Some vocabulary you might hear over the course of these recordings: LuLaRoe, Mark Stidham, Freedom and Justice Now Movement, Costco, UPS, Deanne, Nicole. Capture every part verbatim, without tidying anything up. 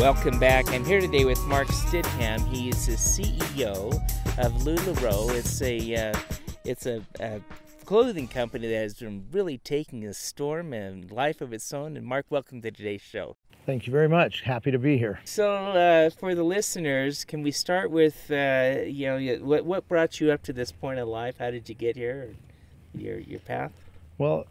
Welcome back. I'm here today with Mark Stidham. He's the C E O of LuLaRoe. It's a uh, it's a, a clothing company that has been really taking a storm and life of its own. And Mark, welcome to today's show. Thank you very much. Happy to be here. So, uh, for the listeners, can we start with uh, you know what what brought you up to this point in life? How did you get here? Your your path? Well,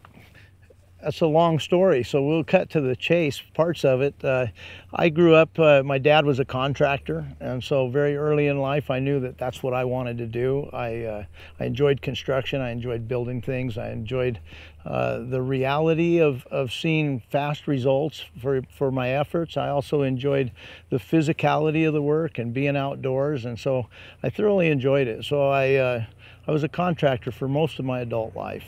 that's a long story, so we'll cut to the chase parts of it. Uh, I grew up, uh, my dad was a contractor, and so very early in life I knew that that's what I wanted to do. I, uh, I enjoyed construction, I enjoyed building things, I enjoyed uh, the reality of, of seeing fast results for, for my efforts. I also enjoyed the physicality of the work and being outdoors, and so I thoroughly enjoyed it. So I, uh, I was a contractor for most of my adult life.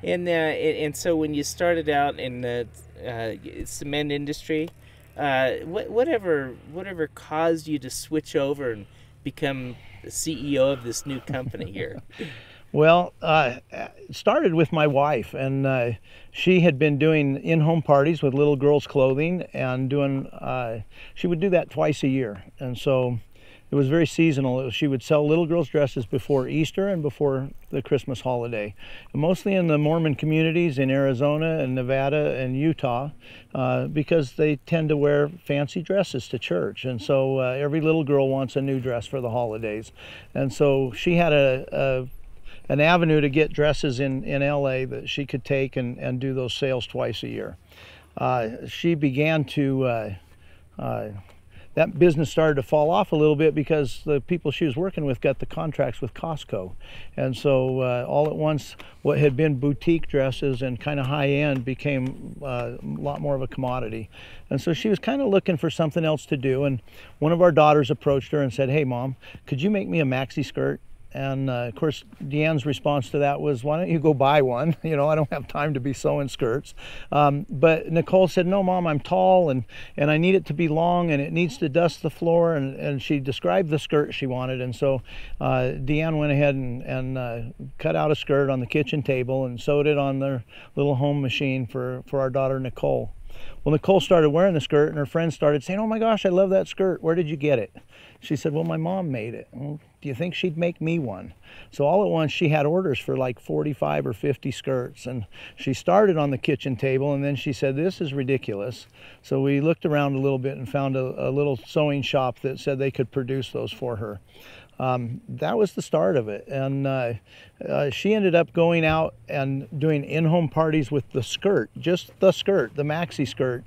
And uh, and so when you started out in the uh, cement industry, uh, what, whatever whatever caused you to switch over and become the C E O of this new company here? Well, uh, it started with my wife, and uh, she had been doing in-home parties with little girls' clothing, and doing uh, she would do that twice a year, and so it was very seasonal. It was, she would sell little girls' dresses before Easter and before the Christmas holiday. And mostly in the Mormon communities in Arizona and Nevada and Utah, uh, because they tend to wear fancy dresses to church. And so uh, every little girl wants a new dress for the holidays. And so she had a, a an avenue to get dresses in, in L A that she could take and, and do those sales twice a year. Uh, she began to... Uh, uh, That business started to fall off a little bit because the people she was working with got the contracts with Costco. And so uh, all at once, what had been boutique dresses and kind of high-end became uh, a lot more of a commodity. And so she was kind of looking for something else to do. And one of our daughters approached her and said, "Hey, Mom, could you make me a maxi skirt?" And, uh, of course, Deanne's response to that was, "Why don't you go buy one? You know, I don't have time to be sewing skirts." Um, but Nicole said, "No, Mom, I'm tall, and, and I need it to be long, and it needs to dust the floor." And, and she described the skirt she wanted. And so uh, Deanne went ahead and, and uh, cut out a skirt on the kitchen table and sewed it on their little home machine for, for our daughter, Nicole. Well, Nicole started wearing the skirt, and her friends started saying, "Oh my gosh, I love that skirt. Where did you get it?" She said, "Well, my mom made it." "Well, do you think she'd make me one?" So all at once, she had orders for like forty-five or fifty skirts, and she started on the kitchen table, and then she said, "This is ridiculous." So we looked around a little bit and found a, a little sewing shop that said they could produce those for her. Um, that was the start of it, and uh, uh, she ended up going out and doing in-home parties with the skirt, just the skirt, the maxi skirt.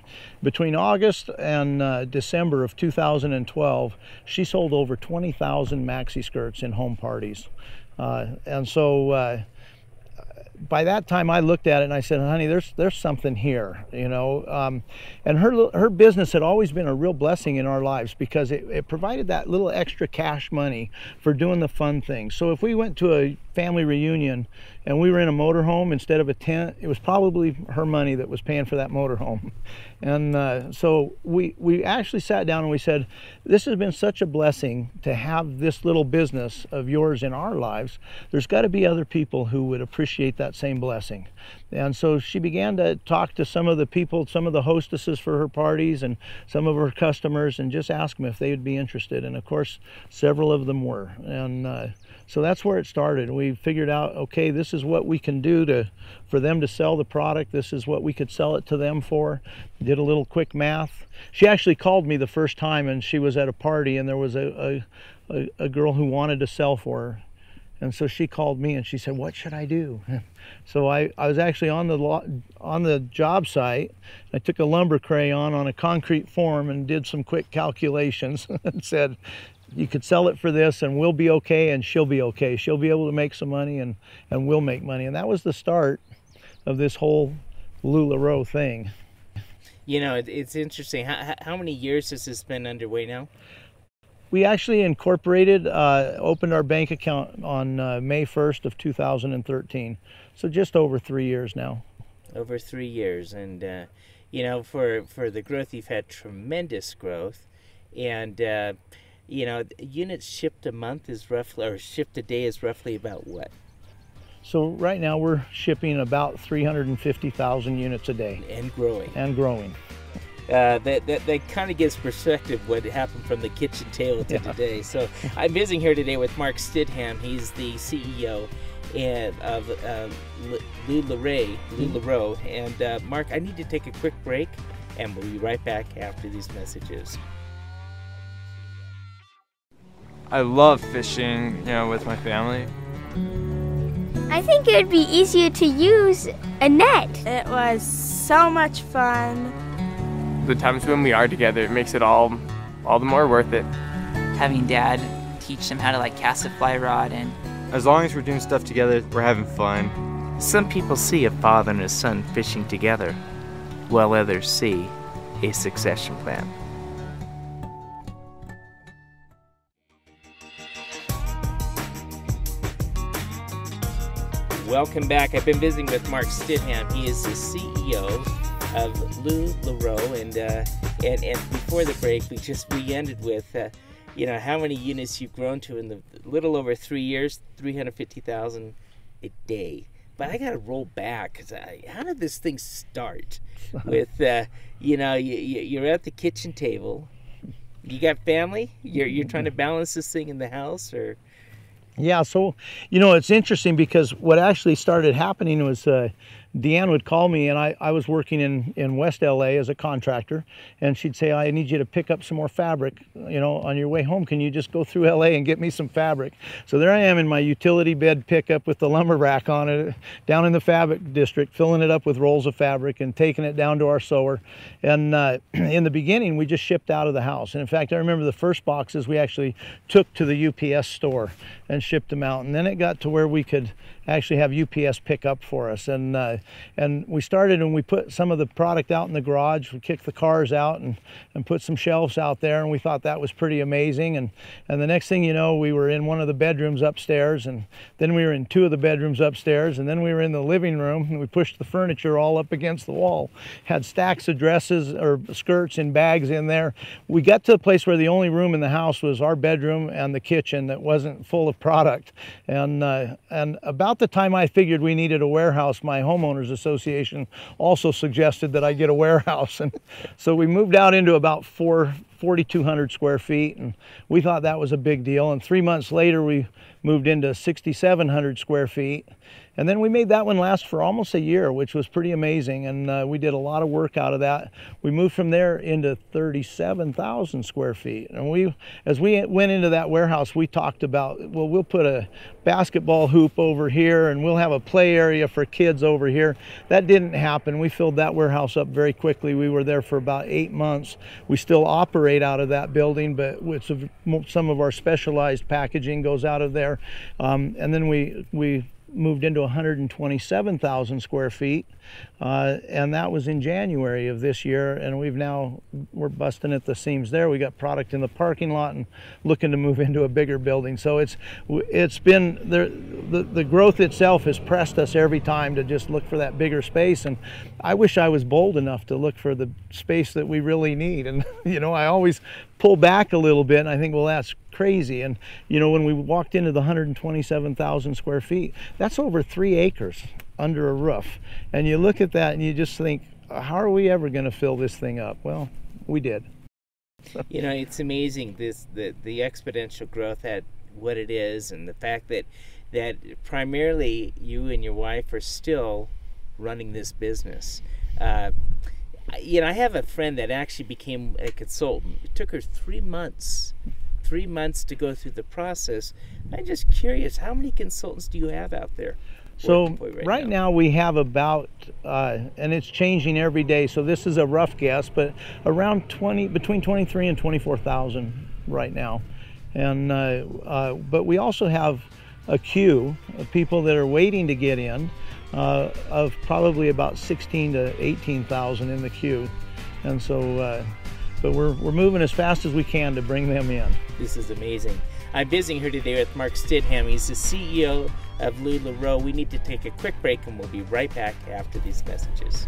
Between August and uh, December of two thousand twelve, she sold over twenty thousand maxi skirts in home parties. Uh, and so uh, by that time, I looked at it and I said, "Honey, there's there's something here," you know. Um, and her her business had always been a real blessing in our lives because it, it provided that little extra cash money for doing the fun things. So if we went to a family reunion and we were in a motorhome instead of a tent, it was probably her money that was paying for that motorhome. And uh, so we we actually sat down and we said, "This has been such a blessing to have this little business of yours in our lives. There's got to be other people who would appreciate that same blessing." And so she began to talk to some of the people, some of the hostesses for her parties and some of her customers, and just ask them if they would be interested. And of course, several of them were. And uh, so that's where it started. We figured out, okay, this is what we can do to for them to sell the product. This is what we could sell it to them for. Did a little quick math. She actually called me the first time, and she was at a party, and there was a, a, a, a girl who wanted to sell for her. And so she called me and she said, "What should I do?" So I, I was actually on the lo on the job site. I took a lumber crayon on a concrete form and did some quick calculations and said, "You could sell it for this and we'll be okay, and she'll be okay. She'll be able to make some money, and, and we'll make money." And that was the start of this whole LuLaRoe thing. You know, it, it's interesting. How, how many years has this been underway now? We actually incorporated, uh, opened our bank account on uh, May first of two thousand thirteen. So just over three years now. Over three years. And, uh, you know, for, for the growth, you've had tremendous growth. And, uh, you know, units shipped a month is roughly, or shipped a day is roughly about what? So right now we're shipping about three hundred fifty thousand units a day. And growing. And growing. uh, that, that, that kind of gives perspective what happened from the kitchen table to yeah. today. So I'm visiting here today with Mark Stidham. He's the C E O of uh, LuLaRoe, LuLaRoe. And uh, Mark, I need to take a quick break, and we'll be right back after these messages. I love fishing, you know, with my family. I think it would be easier to use a net. It was so much fun. The times when we are together, it makes it all, all the more worth it. Having Dad teach them how to like cast a fly rod, and as long as we're doing stuff together, we're having fun. Some people see a father and a son fishing together, while others see a succession plan. Welcome back. I've been visiting with Mark Stidham. He is the C E O of LuLaRoe, and uh, and and before the break, we just we ended with, uh, you know, how many units you've grown to in the little over three years, three hundred fifty thousand a day. But I got to roll back, cause I, how did this thing start? With uh, you know, you, you're at the kitchen table, you got family, you're you're trying to balance this thing in the house, or. Yeah, so, you know, it's interesting because what actually started happening was uh, Deanne would call me, and I, I was working in, in West L A as a contractor, and she'd say, I need you to pick up some more fabric, you know, on your way home. Can you just go through L A and get me some fabric? So there I am in my utility bed pickup with the lumber rack on it down in the fabric district, filling it up with rolls of fabric and taking it down to our sewer. And uh, in the beginning, we just shipped out of the house. And in fact, I remember the first boxes we actually took to the U P S store and shipped them out, and then it got to where we could actually have U P S pick up for us, and uh, and we started, and we put some of the product out in the garage. We kicked the cars out and and put some shelves out there, and we thought that was pretty amazing. And and the next thing you know, we were in one of the bedrooms upstairs, and then we were in two of the bedrooms upstairs, and then we were in the living room, and we pushed the furniture all up against the wall, had stacks of dresses or skirts and bags in there. We got to the place where the only room in the house was our bedroom and the kitchen that wasn't full of product. And uh, and about the time I figured we needed a warehouse, my homeowners association also suggested that I get a warehouse, and so we moved out into about four forty-two hundred square feet, and we thought that was a big deal. And three months later, we moved into sixty-seven hundred square feet, and then we made that one last for almost a year, which was pretty amazing. And uh, we did a lot of work out of that. We moved from there into thirty-seven thousand square feet, and we, as we went into that warehouse, we talked about, well, we'll put a basketball hoop over here, and we'll have a play area for kids over here. That didn't happen. We filled that warehouse up very quickly. We were there for about eight months. We still operate out of that building, but it's a, some of our specialized packaging goes out of there. Um, and then we we moved into one hundred twenty-seven thousand square feet, uh, and that was in January of this year. And we've now we're busting at the seams there. We got product in the parking lot and looking to move into a bigger building. So it's it's been there, the the growth itself has pressed us every time to just look for that bigger space. And I wish I was bold enough to look for the space that we really need. And you know, I always pull back a little bit, and I think, well, that's crazy. And you know, when we walked into the one hundred twenty-seven thousand square feet, that's over three acres under a roof. And you look at that and you just think, how are we ever going to fill this thing up? Well, we did. You know, it's amazing this the the exponential growth at what it is, and the fact that that primarily you and your wife are still running this business. Uh, you know, I have a friend that actually became a consultant. It took her three months. Three months to go through the process. I'm just curious, how many consultants do you have out there? So right, right now? now we have about, uh, and it's changing every day, so this is a rough guess, but around twenty, between twenty-three and twenty-four thousand right now. And uh, uh, but we also have a queue of people that are waiting to get in, uh, of probably about sixteen to eighteen thousand in the queue. And so. Uh, But we're, we're moving as fast as we can to bring them in. This is amazing. I'm visiting here today with Mark Stidham. He's the C E O of LuLaRoe. We need to take a quick break, and we'll be right back after these messages.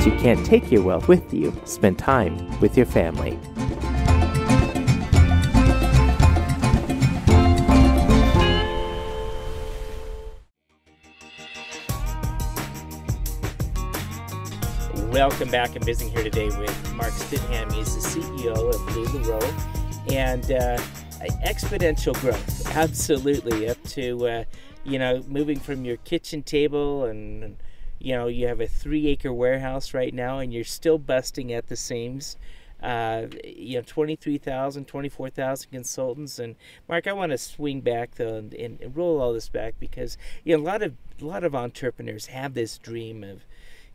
Since you can't take your wealth with you, spend time with your family. Welcome back. I'm visiting here today with Mark Stidham. He's the C E O of LuLaRoe and uh, exponential growth, absolutely, up to, uh, you know, moving from your kitchen table and, you know, you have a three acre warehouse right now and you're still busting at the seams. Uh, you have twenty-three thousand, twenty-four thousand consultants. And Mark, I want to swing back though and, and roll all this back because, you know, a lot of, a lot of entrepreneurs have this dream of,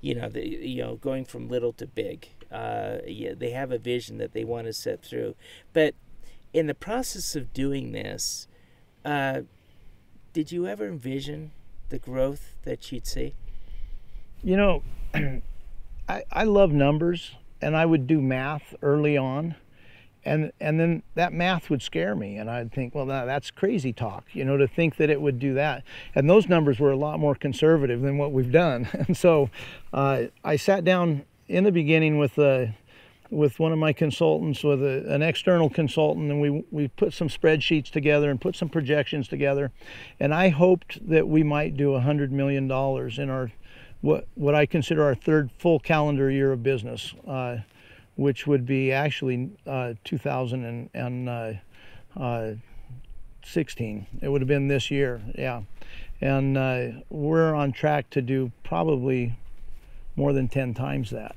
you know, the, you know, going from little to big. Uh, yeah, they have a vision that they want to set through. But in the process of doing this, uh, did you ever envision the growth that you'd see? You know, I, I love numbers, and I would do math early on. And and then that math would scare me, and I'd think, well, that, that's crazy talk, you know, to think that it would do that. And those numbers were a lot more conservative than what we've done. And so uh, I sat down in the beginning with a, with one of my consultants, with a, an external consultant, and we we put some spreadsheets together and put some projections together. And I hoped that we might do one hundred million dollars in our what what I consider our third full calendar year of business. Uh, which would be actually uh, two thousand sixteen. It would have been this year, yeah. And uh, we're on track to do probably more than ten times that.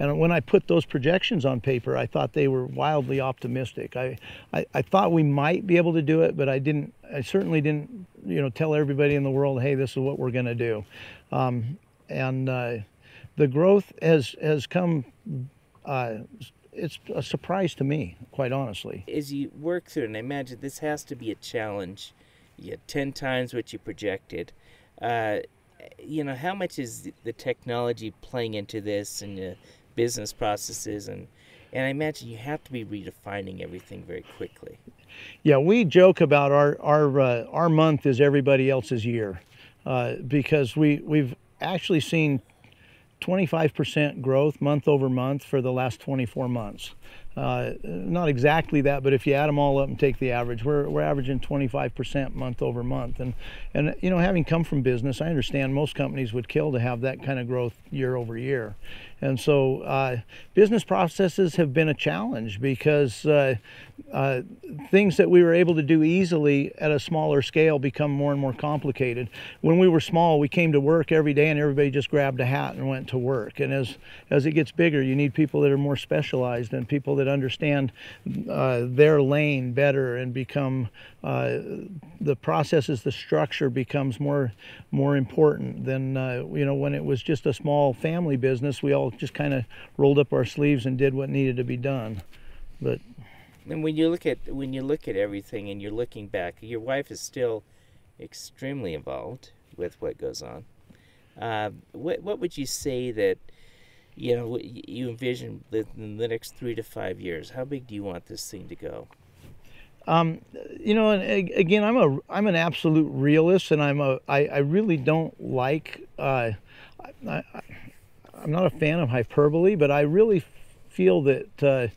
And when I put those projections on paper, I thought they were wildly optimistic. I, I, I thought we might be able to do it, but I didn't. I certainly didn't, you know, tell everybody in the world, hey, this is what we're gonna do. Um, and uh, the growth has, has come, Uh, it's a surprise to me, quite honestly. As you work through, and I imagine this has to be a challenge, you had ten times what you projected. Uh, you know, how much is the technology playing into this and the business processes? And, and I imagine you have to be redefining everything very quickly. Yeah, we joke about our, our, uh, our month is everybody else's year uh, because we, we've actually seen twenty-five percent growth month over month for the last twenty-four months. Uh, not exactly that, but if you add them all up and take the average, we're, we're averaging twenty-five percent month over month. And, and, you know, having come from business, I understand most companies would kill to have that kind of growth year over year. And so uh, business processes have been a challenge because uh, uh, things that we were able to do easily at a smaller scale become more and more complicated. When we were small, we came to work every day and everybody just grabbed a hat and went to work. And as, as it gets bigger, you need people that are more specialized and people that understand uh, their lane better and become uh, the processes, the structure becomes more more important than uh, you know, when it was just a small family business. We all just kind of rolled up our sleeves and did what needed to be done. But and when you look at when you look at everything and you're looking back, your wife is still extremely involved with what goes on. Uh, what what would you say that, you know, you envision in the next three to five years? How big do you want this thing to go? Um, you know, and again, I'm a I'm an absolute realist, and I'm a I, I really don't like. Uh, I, I, I'm not a fan of hyperbole, but I really feel that uh,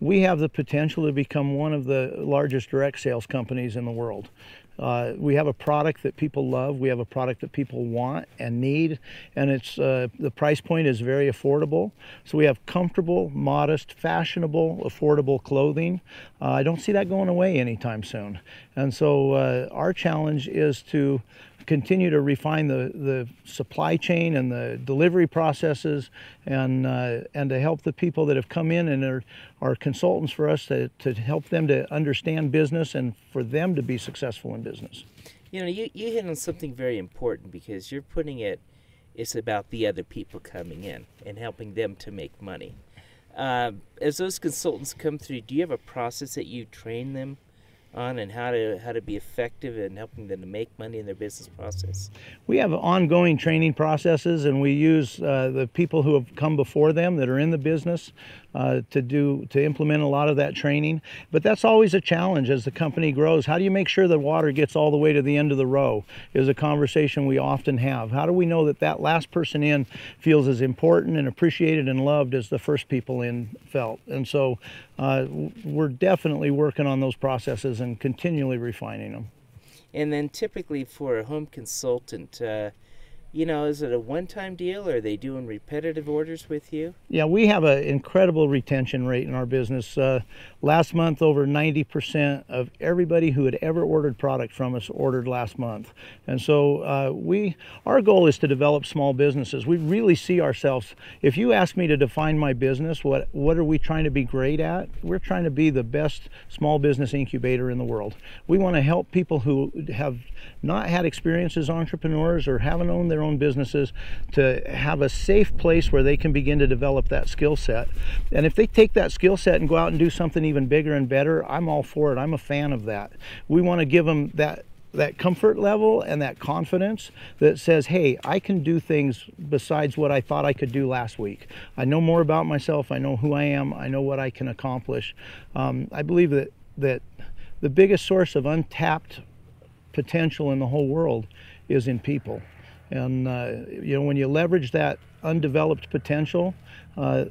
we have the potential to become one of the largest direct sales companies in the world. Uh, we have a product that people love. We have a product that people want and need, and it's uh, the price point is very affordable. So we have comfortable, modest, fashionable, affordable clothing. Uh, I don't see that going away anytime soon. And so uh, our challenge is to continue to refine the, the supply chain and the delivery processes, and uh, and to help the people that have come in and are, are consultants for us to, to help them to understand business and for them to be successful in business. You know, you, you hit on something very important because you're putting it, it's about the other people coming in and helping them to make money. Uh, as those consultants come through, do you have a process that you train them on and how to how to be effective in helping them to make money in their business process? We have ongoing training processes, and we use uh, the people who have come before them that are in the business uh, to do to implement a lot of that training. But that's always a challenge as the company grows. How do you make sure the water gets all the way to the end of the row is a conversation we often have. How do we know that that last person in feels as important and appreciated and loved as the first people in felt? And so uh, we're definitely working on those processes and continually refining them. And then typically for a home consultant, uh, you know, is it a one-time deal, or are they doing repetitive orders with you? Yeah, we have an incredible retention rate in our business. Uh, last month, over ninety percent of everybody who had ever ordered product from us ordered last month. And so uh, we, our goal is to develop small businesses. We really see ourselves, if you ask me to define my business, what, what are we trying to be great at? We're trying to be the best small business incubator in the world. We want to help people who have not had experience as entrepreneurs or haven't owned their own businesses to have a safe place where they can begin to develop that skill set. And if they take that skill set and go out and do something even bigger and better, I'm all for it. I'm a fan of that. We want to give them that that comfort level and that confidence that says, hey, I can do things besides what I thought I could do last week. I know more about myself. I know who I am. I know what I can accomplish. Um, I believe that that the biggest source of untapped potential in the whole world is in people. And uh, you know, when you leverage that undeveloped potential, uh,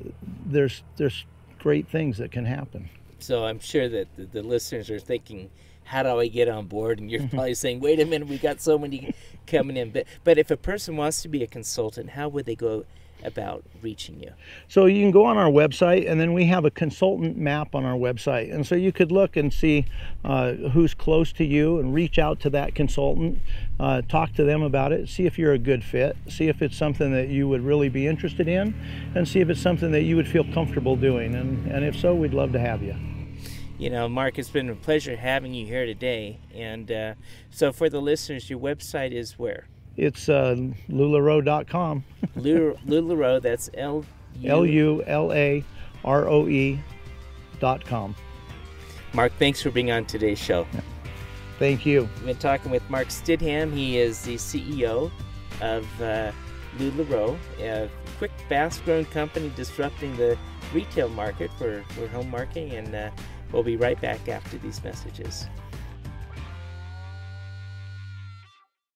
there's there's great things that can happen. So I'm sure that the, the listeners are thinking, how do I get on board? And you're probably saying, wait a minute, we've got so many coming in. But but if a person wants to be a consultant, how would they go about reaching you? So you can go on our website, and then we have a consultant map on our website, and so you could look and see uh, who's close to you and reach out to that consultant, uh, talk to them about it, see if you're a good fit, see if it's something that you would really be interested in, and see if it's something that you would feel comfortable doing, and, and if so, we'd love to have you. You know, Mark, it's been a pleasure having you here today, and uh, so for the listeners, your website is where? It's uh, LuLaRoe dot com. LuLaRoe, that's L U L A R O E dot com. Mark, thanks for being on today's show. Thank you. We've been talking with Mark Stidham. He is the C E O of uh, LuLaRoe, a quick, fast-growing company disrupting the retail market for, for home marketing. And uh, we'll be right back after these messages.